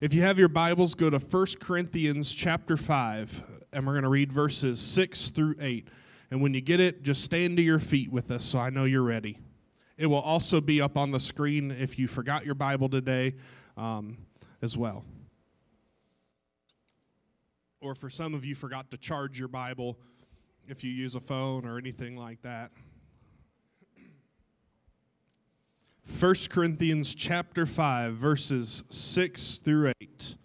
If you have your Bibles, go to 1 Corinthians chapter 5, and we're going to read verses 6 through 8. And when you get it, just stand to your feet with us so I know you're ready. It will also be up on the screen if you forgot your Bible today as well. Or for some of you, forgot to charge your Bible if you use a phone or anything like that. 1 Corinthians chapter 5, verses 6 through 8.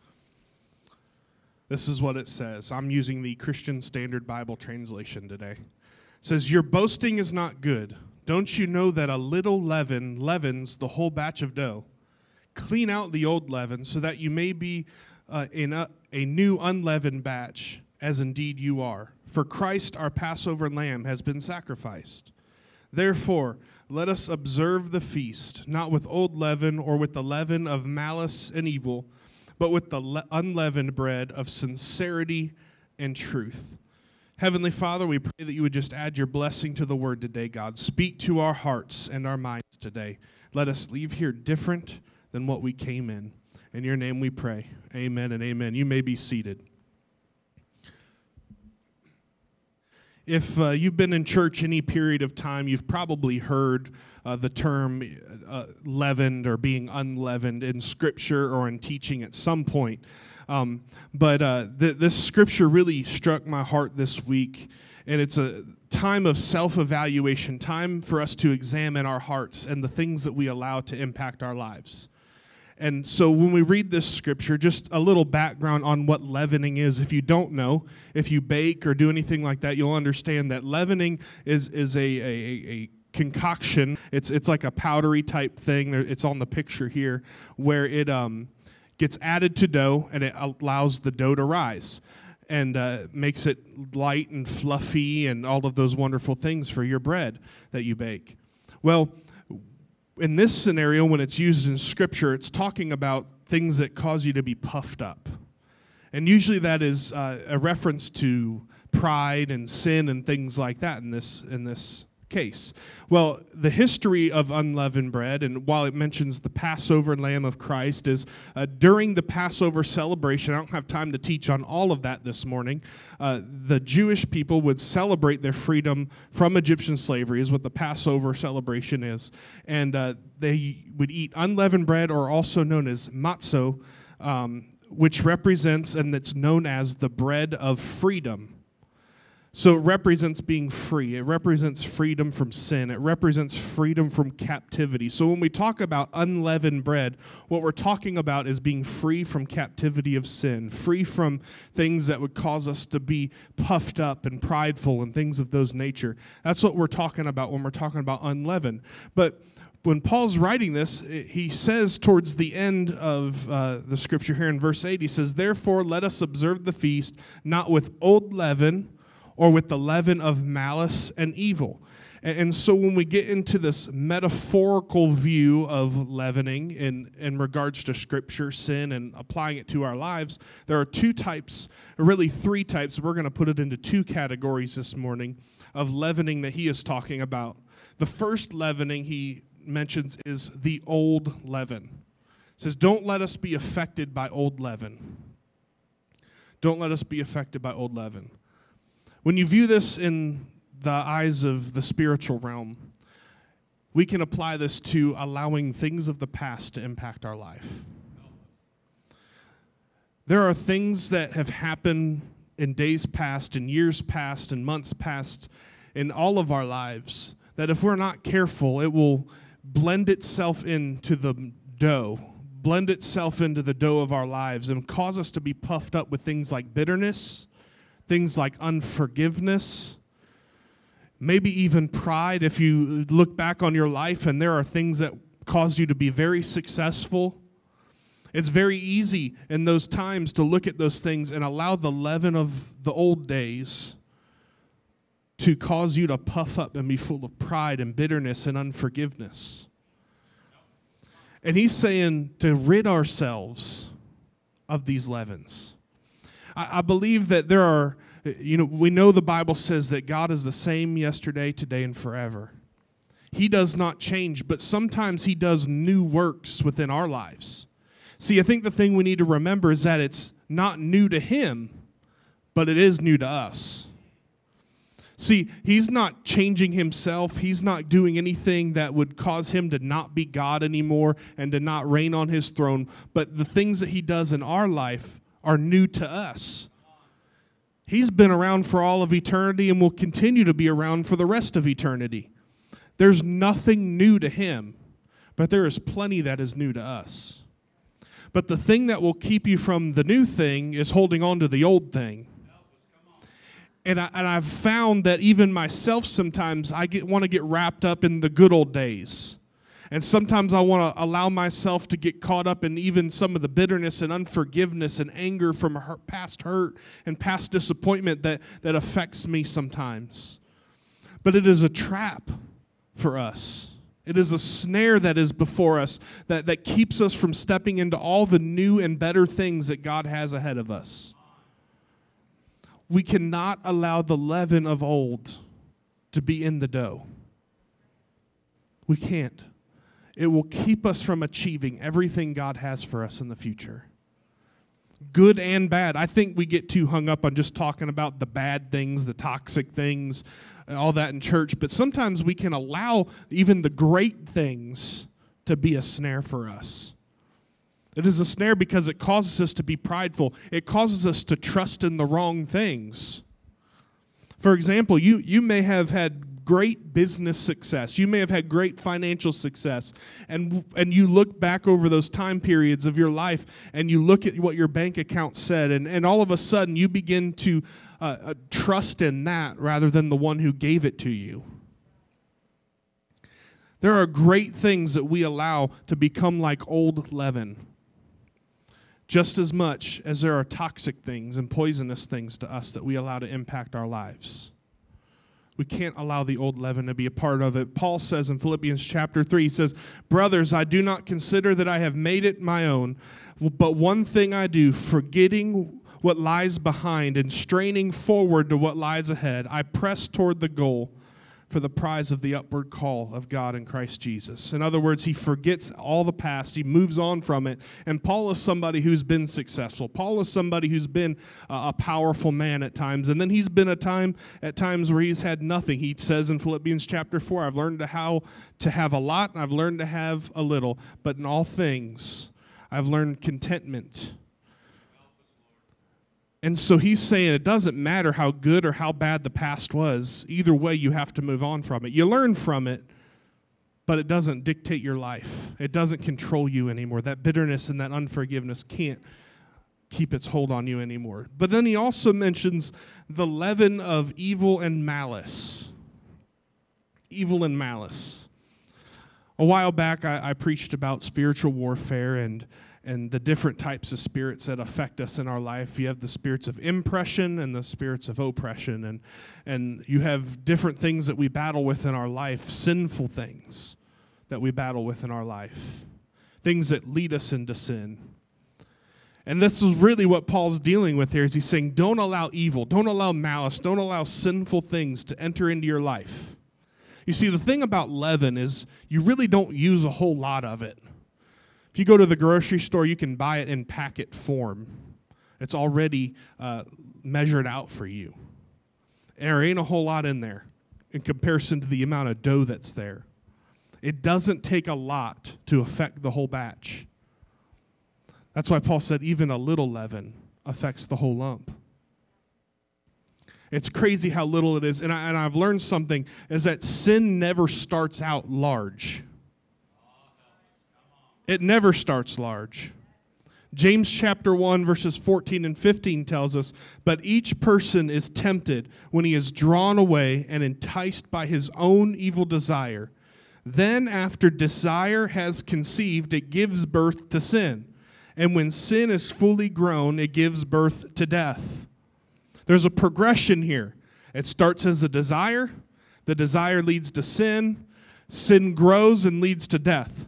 This is what it says. I'm using the Christian Standard Bible translation today. It says, "Your boasting is not good. Don't you know that a little leaven leavens the whole batch of dough? Clean out the old leaven so that you may be in a new unleavened batch, as indeed you are. For Christ, our Passover lamb, has been sacrificed. Therefore, let us observe the feast, not with old leaven or with the leaven of malice and evil, but with the unleavened bread of sincerity and truth." Heavenly Father, we pray that you would just add your blessing to the word today, God. Speak to our hearts and our minds today. Let us leave here different than what we came in. In your name we pray. Amen and amen. You may be seated. If you've been in church any period of time, you've probably heard the term leavened or being unleavened in Scripture or in teaching at some point. But this Scripture really struck my heart this week, and it's a time of self-evaluation, time for us to examine our hearts and the things that we allow to impact our lives. And so when we read this scripture, just a little background on what leavening is. If you don't know, if you bake or do anything like that, you'll understand that leavening is a concoction. It's like a powdery type thing. It's on the picture here where it gets added to dough and it allows the dough to rise and makes it light and fluffy and all of those wonderful things for your bread that you bake. Well, in this scenario, when it's used in Scripture, it's talking about things that cause you to be puffed up. And usually that is a reference to pride and sin and things like that in this case. Well, the history of unleavened bread, and while it mentions the Passover Lamb of Christ, is during the Passover celebration. I don't have time to teach on all of that this morning. The Jewish people would celebrate their freedom from Egyptian slavery, is what the Passover celebration is. And they would eat unleavened bread, or also known as matzo, which represents, and that's known as, the bread of freedom. So it represents being free. It represents freedom from sin. It represents freedom from captivity. So when we talk about unleavened bread, what we're talking about is being free from captivity of sin, free from things that would cause us to be puffed up and prideful and things of those nature. That's what we're talking about when we're talking about unleavened. But when Paul's writing this, he says towards the end of the scripture here in verse 8, he says, "Therefore let us observe the feast, not with old leaven, or with the leaven of malice and evil." And so when we get into this metaphorical view of leavening in regards to Scripture, sin, and applying it to our lives, there are two types, really three types. We're going to put it into two categories this morning of leavening that he is talking about. The first leavening he mentions is the old leaven. It says, don't let us be affected by old leaven. Don't let us be affected by old leaven. When you view this in the eyes of the spiritual realm, we can apply this to allowing things of the past to impact our life. There are things that have happened in days past, in years past, in months past, in all of our lives, that if we're not careful, it will blend itself into the dough, blend itself into the dough of our lives and cause us to be puffed up with things like bitterness, things like unforgiveness, maybe even pride. If you look back on your life and there are things that cause you to be very successful, it's very easy in those times to look at those things and allow the leaven of the old days to cause you to puff up and be full of pride and bitterness and unforgiveness. And he's saying to rid ourselves of these leavens. I believe that there are, we know the Bible says that God is the same yesterday, today, and forever. He does not change, but sometimes he does new works within our lives. See, I think the thing we need to remember is that it's not new to him, but it is new to us. See, he's not changing himself. He's not doing anything that would cause him to not be God anymore and to not reign on his throne. But the things that he does in our life are new to us. He's been around for all of eternity and will continue to be around for the rest of eternity. There's nothing new to him, but there is plenty that is new to us. But the thing that will keep you from the new thing is holding on to the old thing. And I've found that even myself sometimes I want to get wrapped up in the good old days. And sometimes I want to allow myself to get caught up in even some of the bitterness and unforgiveness and anger from past hurt and past disappointment that affects me sometimes. But it is a trap for us. It is a snare that is before us that keeps us from stepping into all the new and better things that God has ahead of us. We cannot allow the leaven of old to be in the dough. We can't. It will keep us from achieving everything God has for us in the future. Good and bad. I think we get too hung up on just talking about the bad things, the toxic things, and all that in church. But sometimes we can allow even the great things to be a snare for us. It is a snare because it causes us to be prideful. It causes us to trust in the wrong things. For example, you may have had great business success. You may have had great financial success. And you look back over those time periods of your life, and you look at what your bank account said, and all of a sudden you begin to trust in that rather than the one who gave it to you. There are great things that we allow to become like old leaven, just as much as there are toxic things and poisonous things to us that we allow to impact our lives. We can't allow the old leaven to be a part of it. Paul says in Philippians chapter 3, he says, "Brothers, I do not consider that I have made it my own, but one thing I do, forgetting what lies behind and straining forward to what lies ahead, I press toward the goal for the prize of the upward call of God in Christ Jesus." In other words, he forgets all the past. He moves on from it. And Paul is somebody who's been successful. Paul is somebody who's been a powerful man at times. And then he's been at times where he's had nothing. He says in Philippians chapter 4, "I've learned how to have a lot, and I've learned to have a little. But in all things, I've learned contentment." And so he's saying it doesn't matter how good or how bad the past was. Either way, you have to move on from it. You learn from it, but it doesn't dictate your life. It doesn't control you anymore. That bitterness and that unforgiveness can't keep its hold on you anymore. But then he also mentions the leaven of evil and malice. Evil and malice. A while back, I preached about spiritual warfare and the different types of spirits that affect us in our life. You have the spirits of impression and the spirits of oppression, and you have different things that we battle with in our life, sinful things that we battle with in our life, things that lead us into sin. And this is really what Paul's dealing with here, is he's saying, don't allow evil, don't allow malice, don't allow sinful things to enter into your life. You see, the thing about leaven is you really don't use a whole lot of it. If you go to the grocery store, you can buy it in packet form. It's already measured out for you. And there ain't a whole lot in there in comparison to the amount of dough that's there. It doesn't take a lot to affect the whole batch. That's why Paul said even a little leaven affects the whole lump. It's crazy how little it is. And I've learned something, is that sin never starts out large. It never starts large. James chapter 1, verses 14 and 15 tells us, "But each person is tempted when he is drawn away and enticed by his own evil desire. Then after desire has conceived, it gives birth to sin. And when sin is fully grown, it gives birth to death." There's a progression here. It starts as a desire. The desire leads to sin. Sin grows and leads to death.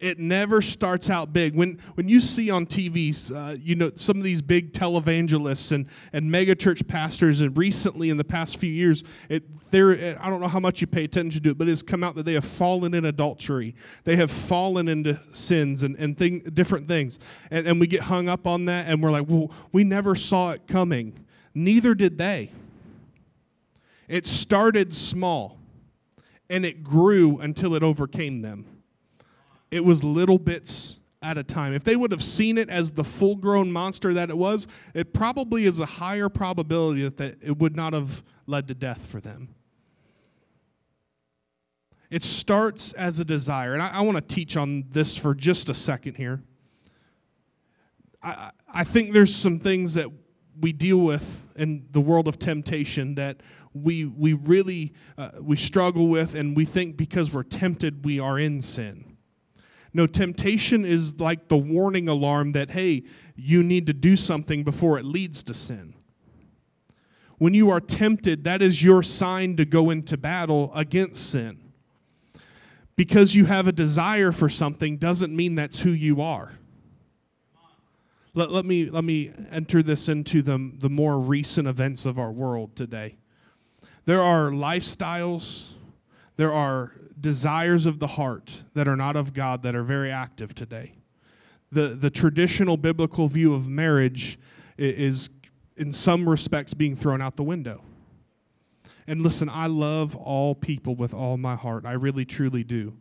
It never starts out big. When you see on TVs, some of these big televangelists and megachurch pastors, and recently in the past few years, I don't know how much you pay attention to it, but it's come out that they have fallen in adultery. They have fallen into sins and different things. And we get hung up on that, and we're like, well, we never saw it coming. Neither did they. It started small, and it grew until it overcame them. It was little bits at a time. If they would have seen it as the full-grown monster that it was, it probably is a higher probability that it would not have led to death for them. It starts as a desire. And I want to teach on this for just a second here. I think there's some things that we deal with in the world of temptation that we really we struggle with, and we think because we're tempted we are in sin. No, temptation is like the warning alarm that, hey, you need to do something before it leads to sin. When you are tempted, that is your sign to go into battle against sin. Because you have a desire for something doesn't mean that's who you are. Let me enter this into the more recent events of our world today. There are lifestyles, there are desires of the heart that are not of God that are very active today. The traditional biblical view of marriage is, in some respects, being thrown out the window. And listen, I love all people with all my heart. I really, truly do.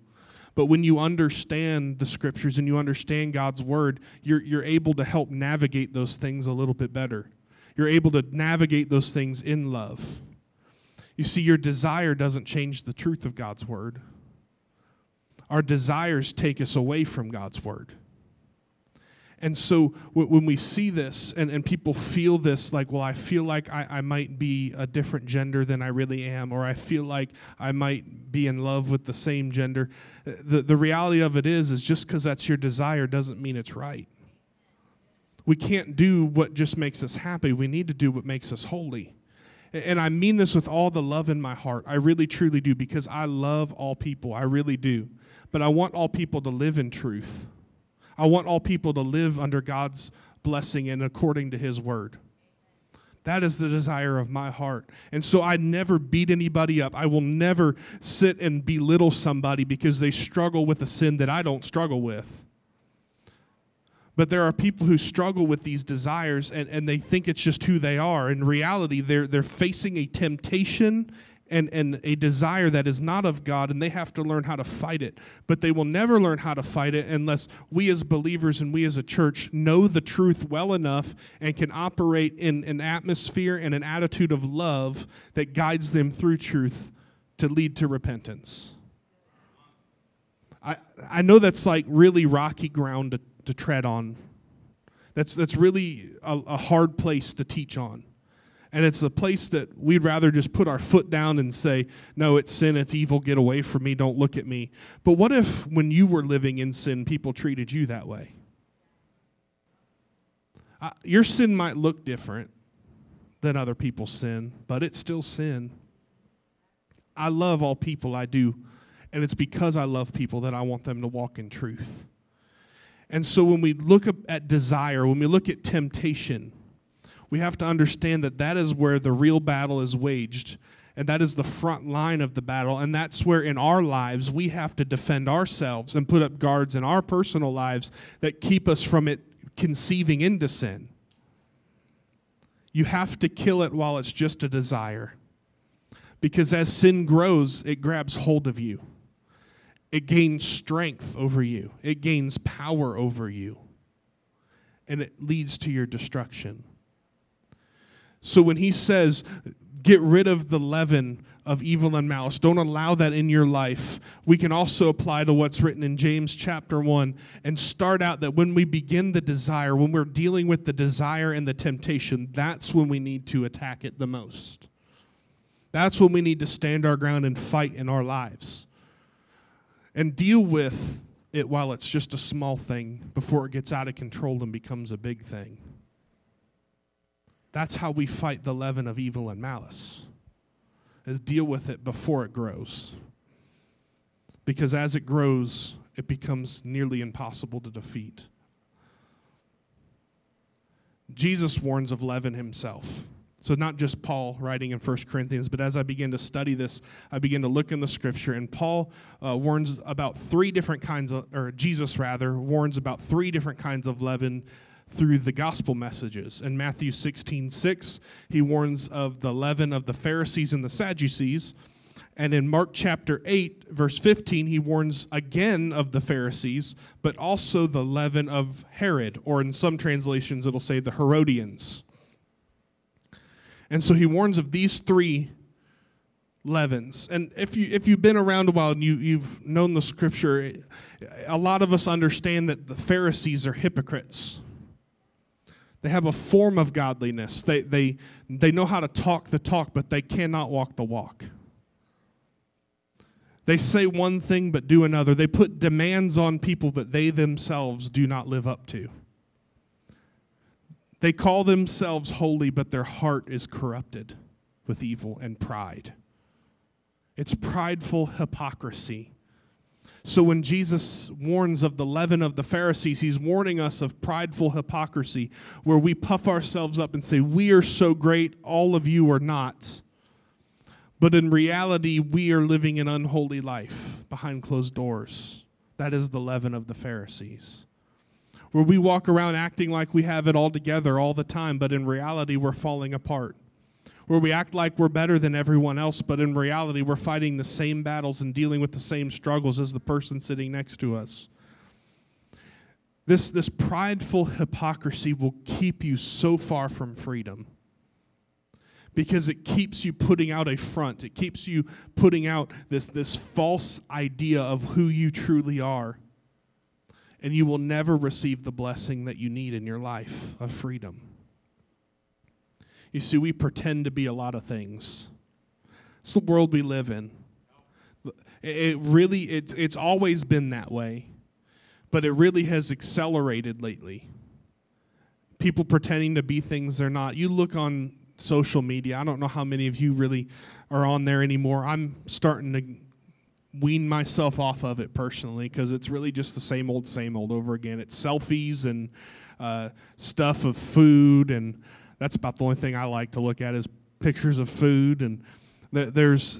But when you understand the Scriptures and you understand God's Word, you're able to help navigate those things a little bit better. You're able to navigate those things in love. You see, your desire doesn't change the truth of God's Word. Our desires take us away from God's Word. And so when we see this and people feel this, like, well, I feel like I might be a different gender than I really am, or I feel like I might be in love with the same gender, the reality of it is just because that's your desire doesn't mean it's right. We can't do what just makes us happy. We need to do what makes us holy. And I mean this with all the love in my heart. I really, truly do, because I love all people. I really do. But I want all people to live in truth. I want all people to live under God's blessing and according to His Word. That is the desire of my heart. And so I never beat anybody up. I will never sit and belittle somebody because they struggle with a sin that I don't struggle with. But there are people who struggle with these desires, and they think it's just who they are. In reality, they're facing a temptation and a desire that is not of God, and they have to learn how to fight it. But they will never learn how to fight it unless we as believers and we as a church know the truth well enough and can operate in an atmosphere and an attitude of love that guides them through truth to lead to repentance. I know that's like really rocky ground to tread on. That's really a hard place to teach on. And it's a place that we'd rather just put our foot down and say, no, it's sin, it's evil, get away from me, don't look at me. But what if when you were living in sin, people treated you that way? Your sin might look different than other people's sin, but it's still sin. I love all people, I do. And it's because I love people that I want them to walk in truth. And so when we look at desire, when we look at temptation, we have to understand that that is where the real battle is waged, and that is the front line of the battle, and that's where in our lives we have to defend ourselves and put up guards in our personal lives that keep us from it conceiving into sin. You have to kill it while it's just a desire, because as sin grows, it grabs hold of you. It gains strength over you. It gains power over you. And it leads to your destruction. So when he says, get rid of the leaven of evil and malice, don't allow that in your life, we can also apply to what's written in James chapter 1 and start out that when we begin the desire, when we're dealing with the desire and the temptation, that's when we need to attack it the most. That's when we need to stand our ground and fight in our lives. And deal with it while it's just a small thing before it gets out of control and becomes a big thing. That's how we fight the leaven of evil and malice, is deal with it before it grows. Because as it grows, it becomes nearly impossible to defeat. Jesus warns of leaven himself. So not just Paul writing in 1 Corinthians, but as I begin to study this, I begin to look in the scripture, and Paul warns about three different kinds of, or Jesus rather, warns about three different kinds of leaven through the gospel messages. In Matthew 16:6, he warns of the leaven of the Pharisees and the Sadducees. And in Mark chapter 8, verse 15, he warns again of the Pharisees, but also the leaven of Herod, or in some translations it'll say the Herodians. And so he warns of these three leavens. And if you've been around a while and you've known the scripture, a lot of us understand that the Pharisees are hypocrites. They have a form of godliness. They know how to talk the talk, but they cannot walk the walk. They say one thing but do another. They put demands on people that they themselves do not live up to. They call themselves holy, but their heart is corrupted with evil and pride. It's prideful hypocrisy. So when Jesus warns of the leaven of the Pharisees, he's warning us of prideful hypocrisy, where we puff ourselves up and say, we are so great, all of you are not. But in reality, we are living an unholy life behind closed doors. That is the leaven of the Pharisees, where we walk around acting like we have it all together all the time, but in reality, we're falling apart, where we act like we're better than everyone else, but in reality, we're fighting the same battles and dealing with the same struggles as the person sitting next to us. This prideful hypocrisy will keep you so far from freedom, because it keeps you putting out a front. It keeps you putting out this false idea of who you truly are. And you will never receive the blessing that you need in your life of freedom. You see, we pretend to be a lot of things. It's the world we live in. It's always been that way. But it really has accelerated lately. People pretending to be things they're not. You look on social media. I don't know how many of you really are on there anymore. I'm starting to wean myself off of it personally, because it's really just the same old over again. It's selfies and stuff of food, and that's about the only thing I like to look at is pictures of food. And there's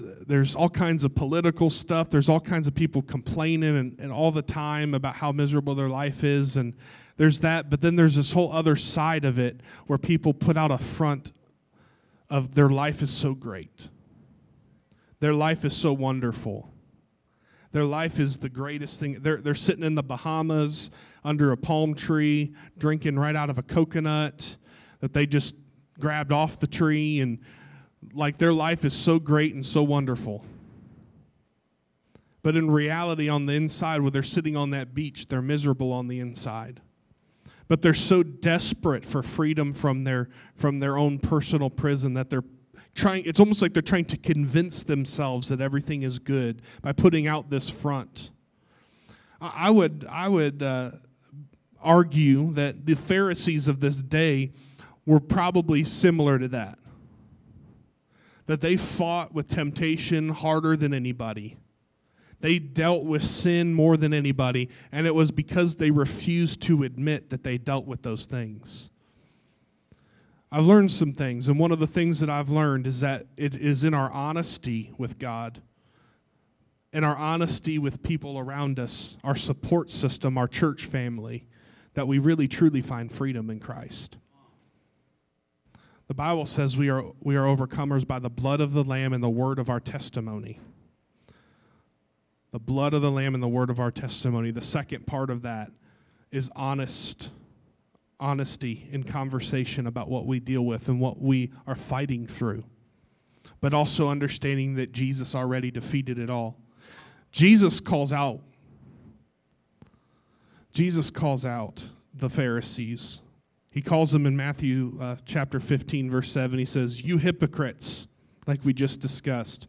all kinds of political stuff. There's all kinds of people complaining and all the time about how miserable their life is. And there's that, but then there's this whole other side of it where people put out a front of their life is so great. Their life is so wonderful. Their life is the greatest thing. They're sitting in the Bahamas under a palm tree, drinking right out of a coconut that they just grabbed off the tree, and like their life is so great and so wonderful. But in reality, on the inside, when they're sitting on that beach, they're miserable on the inside. But they're so desperate for freedom from their own personal prison that they're trying. It's almost like they're trying to convince themselves that everything is good by putting out this front. I would argue that the Pharisees of this day were probably similar to that. That they fought with temptation harder than anybody. They dealt with sin more than anybody, and it was because they refused to admit that they dealt with those things. I've learned some things, and one of the things that I've learned is that it is in our honesty with God, in our honesty with people around us, our support system, our church family, that we really truly find freedom in Christ. The Bible says we are overcomers by the blood of the Lamb and the word of our testimony. The blood of the Lamb and the word of our testimony. The second part of that is honesty in conversation about what we deal with and what we are fighting through. But also understanding that Jesus already defeated it all. Jesus calls out the Pharisees. He calls them in Matthew chapter 15, verse 7. He says, "You hypocrites," like we just discussed.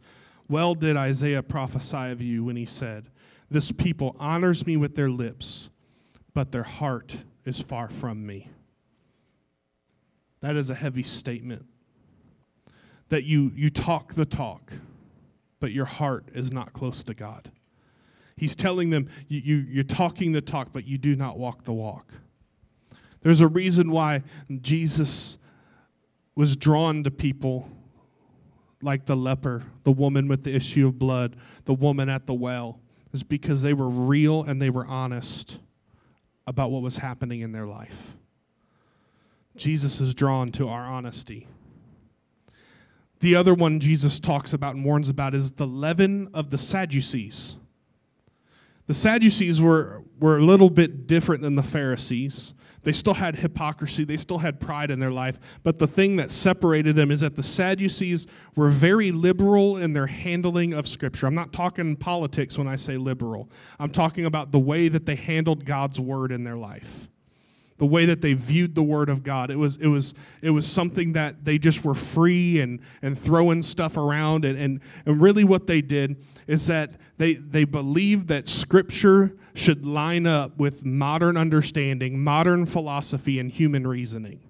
"Well did Isaiah prophesy of you when he said, 'This people honors me with their lips, but their heart is far from me.'" That is a heavy statement. That you talk the talk, but your heart is not close to God. He's telling them, you're talking the talk, but you do not walk the walk. There's a reason why Jesus was drawn to people like the leper, the woman with the issue of blood, the woman at the well. It's because they were real and they were honest about what was happening in their life. Jesus is drawn to our honesty. The other one Jesus talks about and warns about is the leaven of the Sadducees. The Sadducees were a little bit different than the Pharisees. They still had hypocrisy. They still had pride in their life. But the thing that separated them is that the Sadducees were very liberal in their handling of Scripture. I'm not talking politics when I say liberal. I'm talking about the way that they handled God's Word in their life, the way that they viewed the Word of God. It was something that they just were free and throwing stuff around. And really what they did is that they believed that Scripture should line up with modern understanding, modern philosophy, and human reasoning.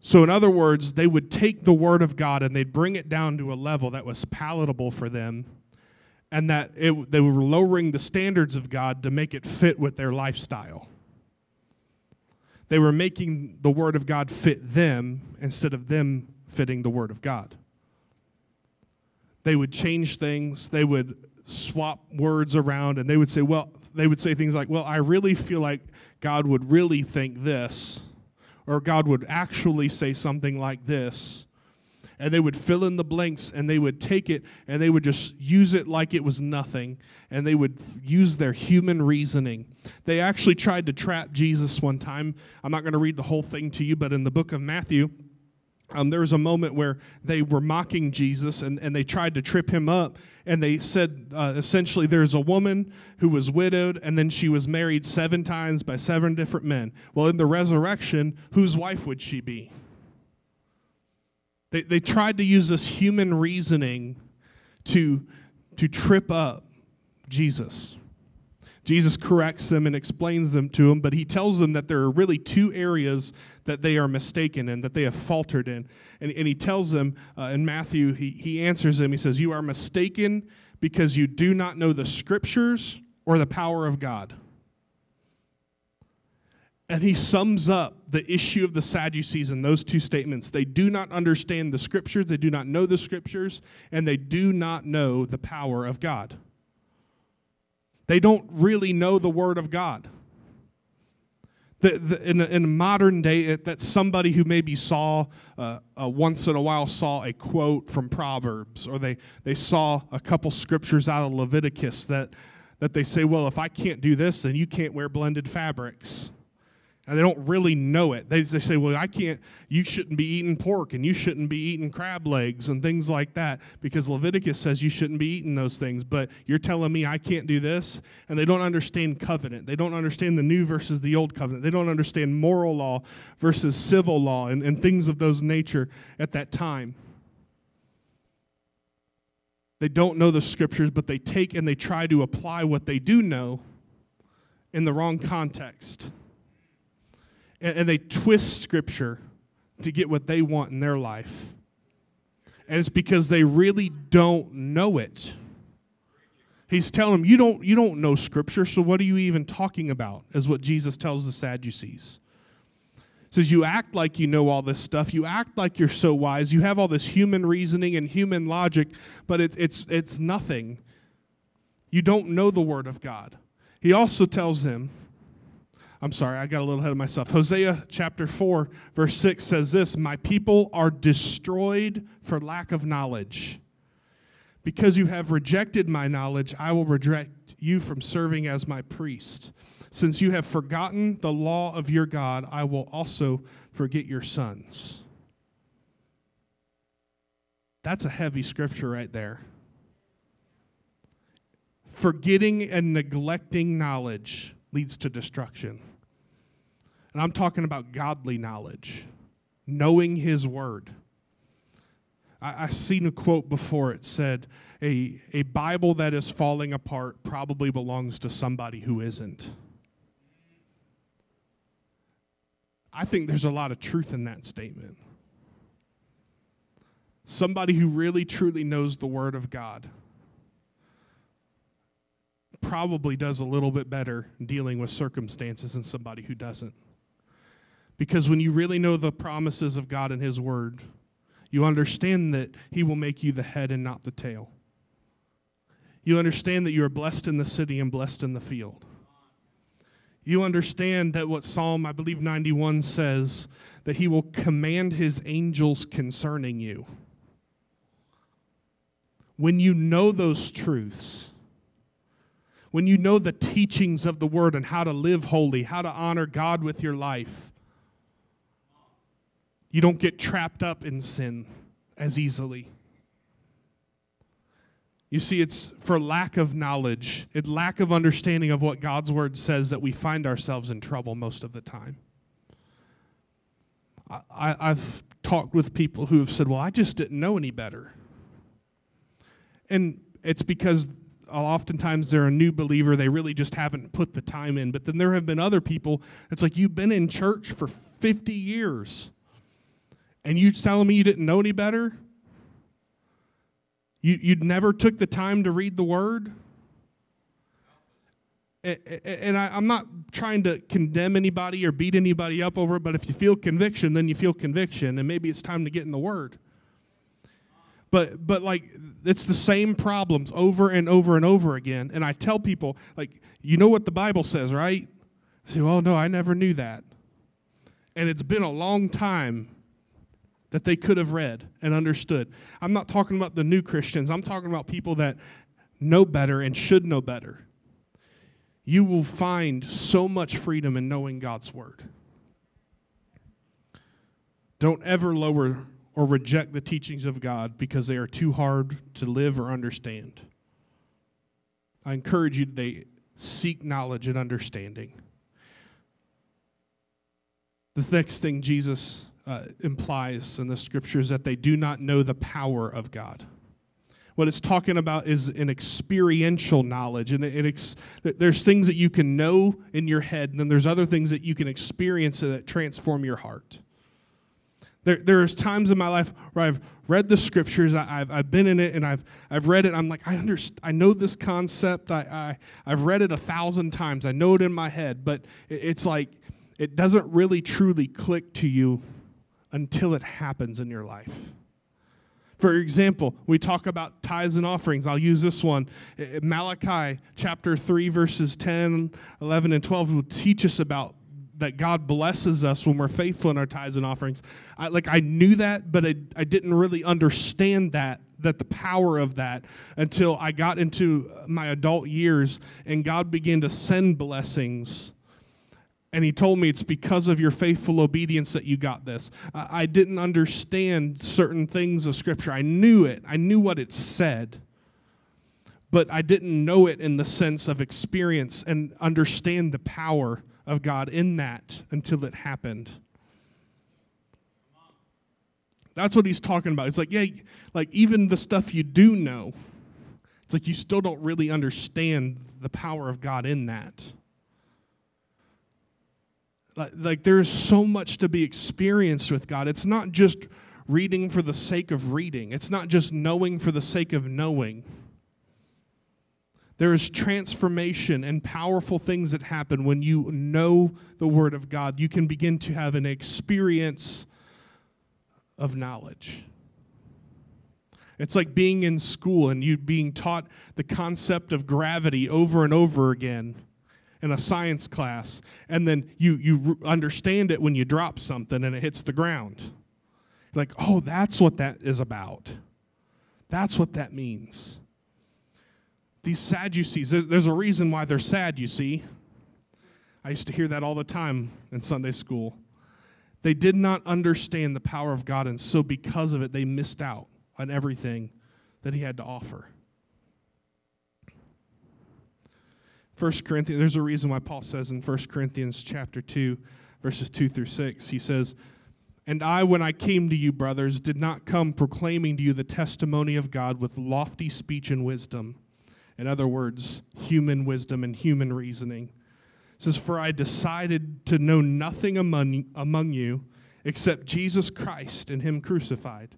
So in other words, they would take the Word of God and they'd bring it down to a level that was palatable for them, and that they were lowering the standards of God to make it fit with their lifestyle. They were making the Word of God fit them instead of them fitting the Word of God. They would change things. They would swap words around, and they would say things like, well, I really feel like God would really think this, or God would actually say something like this. And they would fill in the blanks, and they would take it, and they would just use it like it was nothing, and they would use their human reasoning. They actually tried to trap Jesus one time. I'm not going to read the whole thing to you, but in the book of Matthew, there was a moment where they were mocking Jesus, and they tried to trip him up, and they said, essentially, there's a woman who was widowed, and then she was married 7 times by 7 different men. Well, in the resurrection, whose wife would she be? They tried to use this human reasoning to trip up Jesus. Jesus corrects them and explains them to them, but he tells them that there are really 2 areas that they are mistaken in, that they have faltered in. And he tells them in Matthew, he answers them, he says, you are mistaken because you do not know the Scriptures or the power of God. And he sums up the issue of the Sadducees in those 2 statements. They do not understand the Scriptures, they do not know the Scriptures, and they do not know the power of God. They don't really know the Word of God. In modern day, that's somebody who maybe saw, once in a while, saw a quote from Proverbs, or they saw a couple Scriptures out of Leviticus that they say, well, if I can't do this, then you can't wear blended fabrics. And they don't really know it. They say, well, you shouldn't be eating pork, and you shouldn't be eating crab legs and things like that, because Leviticus says you shouldn't be eating those things, but you're telling me I can't do this? And they don't understand covenant. They don't understand the new versus the old covenant. They don't understand moral law versus civil law and things of those nature at that time. They don't know the Scriptures, but they take and they try to apply what they do know in the wrong context. And they twist Scripture to get what they want in their life. And it's because they really don't know it. He's telling them, you don't know Scripture, so what are you even talking about, is what Jesus tells the Sadducees. He says, you act like you know all this stuff. You act like you're so wise. You have all this human reasoning and human logic, but it's nothing. You don't know the Word of God. He also tells them, I'm sorry, I got a little ahead of myself. Hosea chapter 4, verse 6 says this, my people are destroyed for lack of knowledge. Because you have rejected my knowledge, I will reject you from serving as my priest. Since you have forgotten the law of your God, I will also forget your sons. That's a heavy Scripture right there. Forgetting and neglecting knowledge leads to destruction. And I'm talking about godly knowledge, knowing His Word. I seen a quote before. It said, a Bible that is falling apart probably belongs to somebody who isn't. I think there's a lot of truth in that statement. Somebody who really, truly knows the Word of God probably does a little bit better dealing with circumstances than somebody who doesn't. Because when you really know the promises of God and his word, you understand that he will make you the head and not the tail. You understand that you are blessed in the city and blessed in the field. You understand that what Psalm, I believe, 91 says, that he will command his angels concerning you. When you know those truths, when you know the teachings of the word and how to live holy, how to honor God with your life, you don't get trapped up in sin as easily. You see, it's for lack of knowledge, it's lack of understanding of what God's word says that we find ourselves in trouble most of the time. I've talked with people who have said, well, I just didn't know any better. And it's because oftentimes they're a new believer, they really just haven't put the time in. But then there have been other people, it's like you've been in church for 50 years, and you're telling me you didn't know any better? You'd never took the time to read the word? And I'm not trying to condemn anybody or beat anybody up over it, but if you feel conviction, then you feel conviction, and maybe it's time to get in the word. But like, it's the same problems over and over and over again. And I tell people, like, you know what the Bible says, right? They say, oh, no, I never knew that. And it's been a long time that they could have read and understood. I'm not talking about the new Christians. I'm talking about people that know better and should know better. You will find so much freedom in knowing God's word. Don't ever lower or reject the teachings of God because they are too hard to live or understand. I encourage you today, seek knowledge and understanding. The next thing Jesus implies in the scriptures that they do not know the power of God. What it's talking about is an experiential knowledge, and there's things that you can know in your head, and then there's other things that you can experience that transform your heart. There's times in my life where I've read the scriptures, I've been in it, and I've read it. I'm like, I know this concept. I've read it 1,000 times. I know it in my head, but it's like it doesn't really truly click to you until it happens in your life. For example, we talk about tithes and offerings. I'll use this one. Malachi chapter 3, verses 10, 11, and 12 will teach us about that God blesses us when we're faithful in our tithes and offerings. I knew that, but I didn't really understand that the power of that until I got into my adult years and God began to send blessings. And he told me it's because of your faithful obedience that you got this. I didn't understand certain things of Scripture. I knew it. I knew what it said. But I didn't know it in the sense of experience and understand the power of God in that until it happened. That's what he's talking about. It's like, yeah, like even the stuff you do know, it's like you still don't really understand the power of God in that. Like there is so much to be experienced with God. It's not just reading for the sake of reading. It's not just knowing for the sake of knowing. There is transformation and powerful things that happen when you know the Word of God. You can begin to have an experience of knowledge. It's like being in school and you being taught the concept of gravity over and over again in a science class, and then you understand it when you drop something and it hits the ground. Like, oh, that's what that is about. That's what that means. These Sadducees, there's a reason why they're sad, you see. I used to hear that all the time in Sunday school. They did not understand the power of God, and so because of it, they missed out on everything that he had to offer. 1 Corinthians, there's a reason why Paul says in 1 Corinthians chapter 2, verses 2 through 6, he says, "And I, when I came to you, brothers, did not come proclaiming to you the testimony of God with lofty speech and wisdom." In other words, human wisdom and human reasoning. It says, "For I decided to know nothing among you except Jesus Christ and him crucified.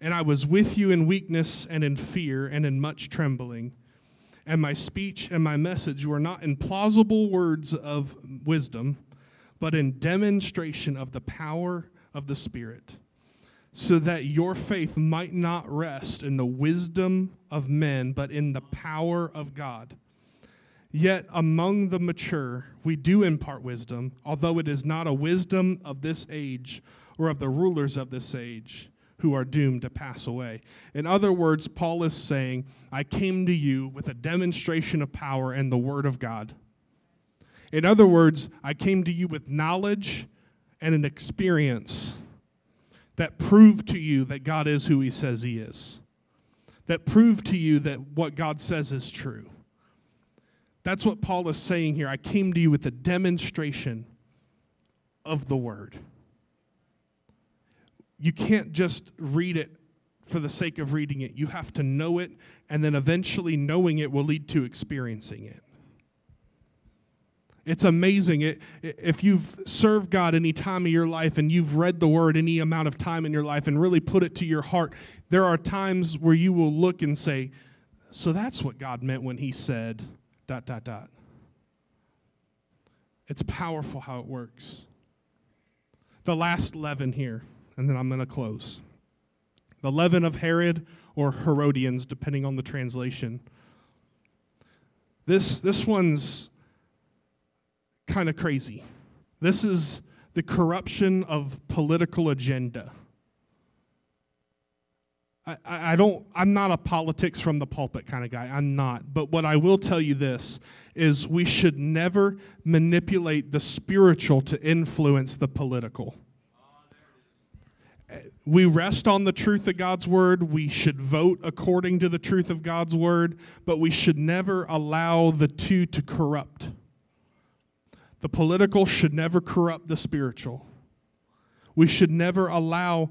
And I was with you in weakness and in fear and in much trembling. and my speech and my message were not in plausible words of wisdom, but in demonstration of the power of the Spirit, so that your faith might not rest in the wisdom of men, but in the power of God. Yet among the mature we do impart wisdom, although it is not a wisdom of this age or of the rulers of this age who are doomed to pass away. In other words, Paul is saying, I came to you with a demonstration of power and the word of God. In other words, I came to you with knowledge and an experience that proved to you that God is who he says he is, that proved to you that what God says is true. That's what Paul is saying here. I came to you with a demonstration of the word. You can't just read it for the sake of reading it. You have to know it, and then eventually knowing it will lead to experiencing it. It's amazing. If you've served God any time of your life and you've read the word any amount of time in your life and really put it to your heart, there are times where you will look and say, so that's what God meant when he said ... It's powerful how it works. The last leaven here, and then I'm going to close. The leaven of Herod, or Herodians, depending on the translation. This one's kind of crazy. This is the corruption of political agenda. I'm not a politics from the pulpit kind of guy. I'm not. But what I will tell you this is we should never manipulate the spiritual to influence the political. We rest on the truth of God's word. We should vote according to the truth of God's word, but we should never allow the two to corrupt. The political should never corrupt the spiritual. We should never allow,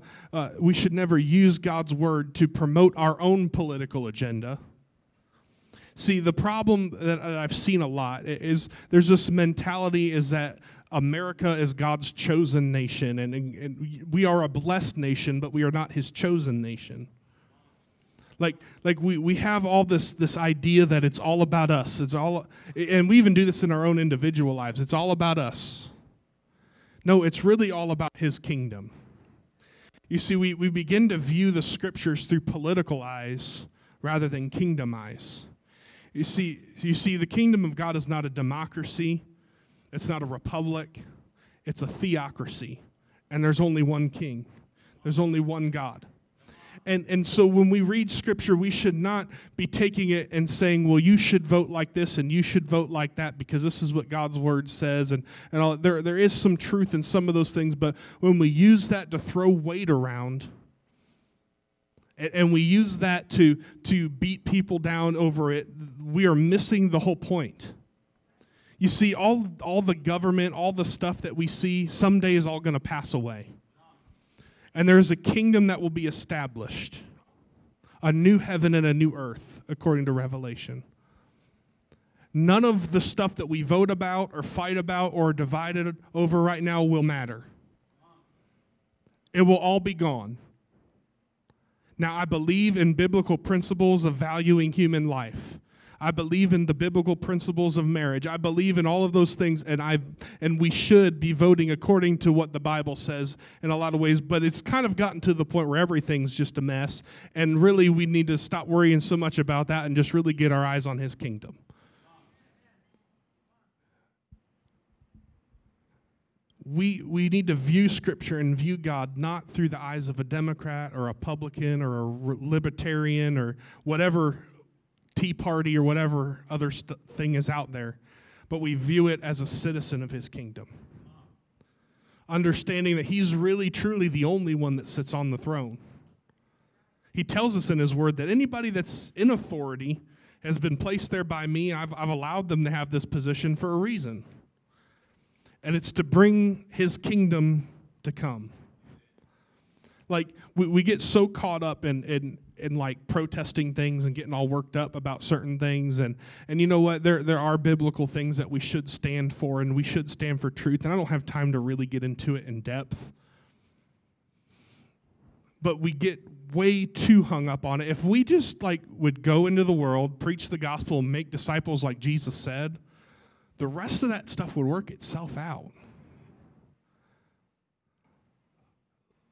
we should never use God's word to promote our own political agenda. See, the problem that I've seen a lot is there's this mentality is that America is God's chosen nation, and we are a blessed nation, but we are not his chosen nation. Like we have all this idea that it's all about us. It's all, and we even do this in our own individual lives. It's all about us. No, it's really all about his kingdom. You see, we begin to view the scriptures through political eyes rather than kingdom eyes. You see, the kingdom of God is not a democracy. It's not a republic. It's a theocracy. And there's only one king. There's only one God. And so when we read scripture, we should not be taking it and saying, well, you should vote like this and you should vote like that because this is what God's word says. And all. There is some truth in some of those things, but when we use that to throw weight around and we use that to beat people down over it, we are missing the whole point. You see, all the government, all the stuff that we see, someday is all going to pass away. And there is a kingdom that will be established, a new heaven and a new earth, according to Revelation. None of the stuff that we vote about or fight about or are divided over right now will matter. It will all be gone. Now, I believe in biblical principles of valuing human life. I believe in the biblical principles of marriage. I believe in all of those things, and we should be voting according to what the Bible says in a lot of ways, but it's kind of gotten to the point where everything's just a mess, and really we need to stop worrying so much about that and just really get our eyes on his kingdom. We need to view Scripture and view God not through the eyes of a Democrat or a Republican or a Libertarian or whatever Tea Party or whatever other thing is out there, but we view it as a citizen of his kingdom. Understanding that he's really, truly the only one that sits on the throne. He tells us in his word that anybody that's in authority has been placed there by me. I've allowed them to have this position for a reason. And it's to bring his kingdom to come. Like, we get so caught up in like protesting things and getting all worked up about certain things. And you know what? There are biblical things that we should stand for, and we should stand for truth. And I don't have time to really get into it in depth. But we get way too hung up on it. If we just would go into the world, preach the gospel, and make disciples like Jesus said, the rest of that stuff would work itself out.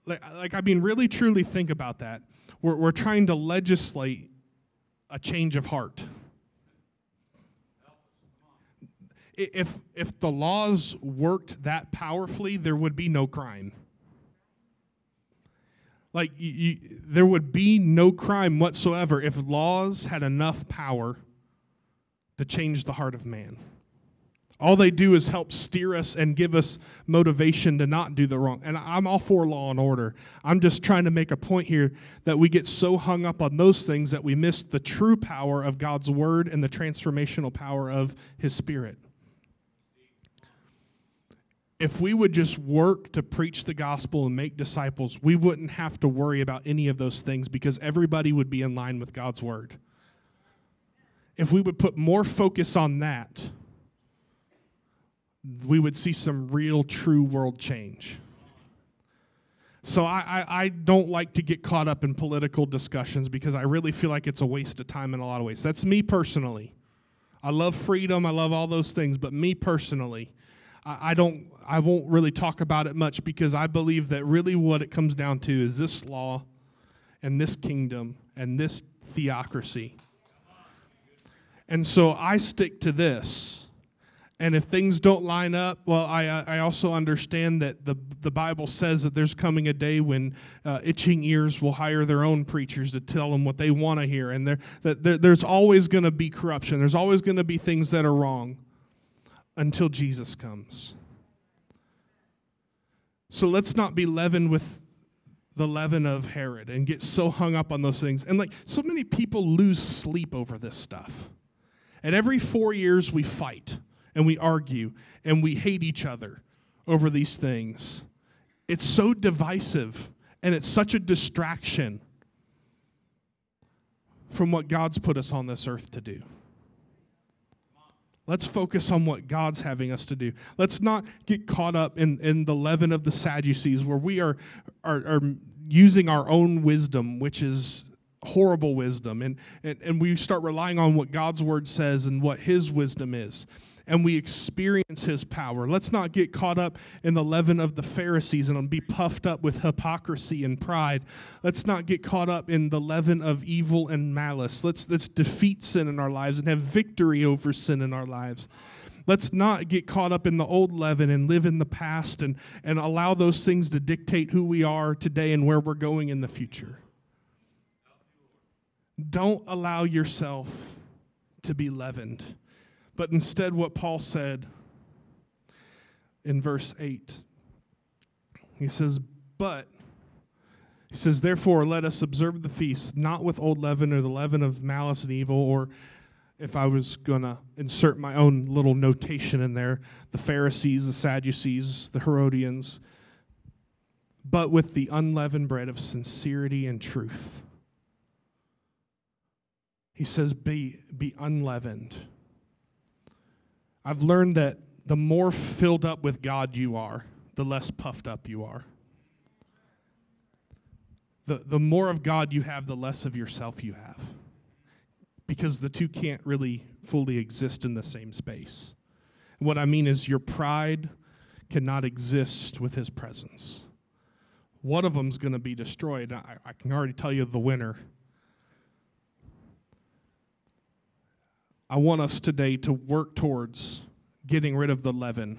Like I mean, really, truly think about that. We're trying to legislate a change of heart. If the laws worked that powerfully, there would be no crime. There would be no crime whatsoever if laws had enough power to change the heart of man. All they do is help steer us and give us motivation to not do the wrong. And I'm all for law and order. I'm just trying to make a point here that we get so hung up on those things that we miss the true power of God's word and the transformational power of his spirit. If we would just work to preach the gospel and make disciples, we wouldn't have to worry about any of those things because everybody would be in line with God's word. If we would put more focus on that, we would see some real, true world change. So I don't like to get caught up in political discussions because I really feel like it's a waste of time in a lot of ways. That's me personally. I love freedom. I love all those things. But me personally, I won't really talk about it much because I believe that really what it comes down to is this law and this kingdom and this theocracy. And so I stick to this. And if things don't line up, well, I also understand that the Bible says that there's coming a day when itching ears will hire their own preachers to tell them what they want to hear. And there's always going to be corruption. There's always going to be things that are wrong until Jesus comes. So let's not be leavened with the leaven of Herod and get so hung up on those things. And so many people lose sleep over this stuff. And every 4 years we fight. And we argue, and we hate each other over these things. It's so divisive, and it's such a distraction from what God's put us on this earth to do. Let's focus on what God's having us to do. Let's not get caught up in the leaven of the Sadducees, where we are using our own wisdom, which is horrible wisdom, and we start relying on what God's word says and what his wisdom is. And we experience his power. Let's not get caught up in the leaven of the Pharisees and be puffed up with hypocrisy and pride. Let's not get caught up in the leaven of evil and malice. Let's defeat sin in our lives and have victory over sin in our lives. Let's not get caught up in the old leaven and live in the past and allow those things to dictate who we are today and where we're going in the future. Don't allow yourself to be leavened. But instead, what Paul said in verse 8, he says, therefore, let us observe the feast, not with old leaven or the leaven of malice and evil, or if I was going to insert my own little notation in there, the Pharisees, the Sadducees, the Herodians, but with the unleavened bread of sincerity and truth. He says, be unleavened. I've learned that the more filled up with God you are, the less puffed up you are. The more of God you have, the less of yourself you have. Because the two can't really fully exist in the same space. And what I mean is your pride cannot exist with his presence. One of them's going to be destroyed. I can already tell you the winner. I want us today to work towards getting rid of the leaven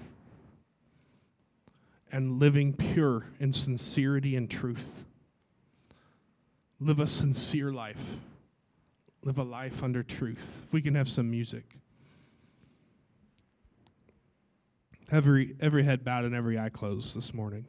and living pure in sincerity and truth. Live a sincere life. Live a life under truth. If we can have some music. Every head bowed and every eye closed this morning.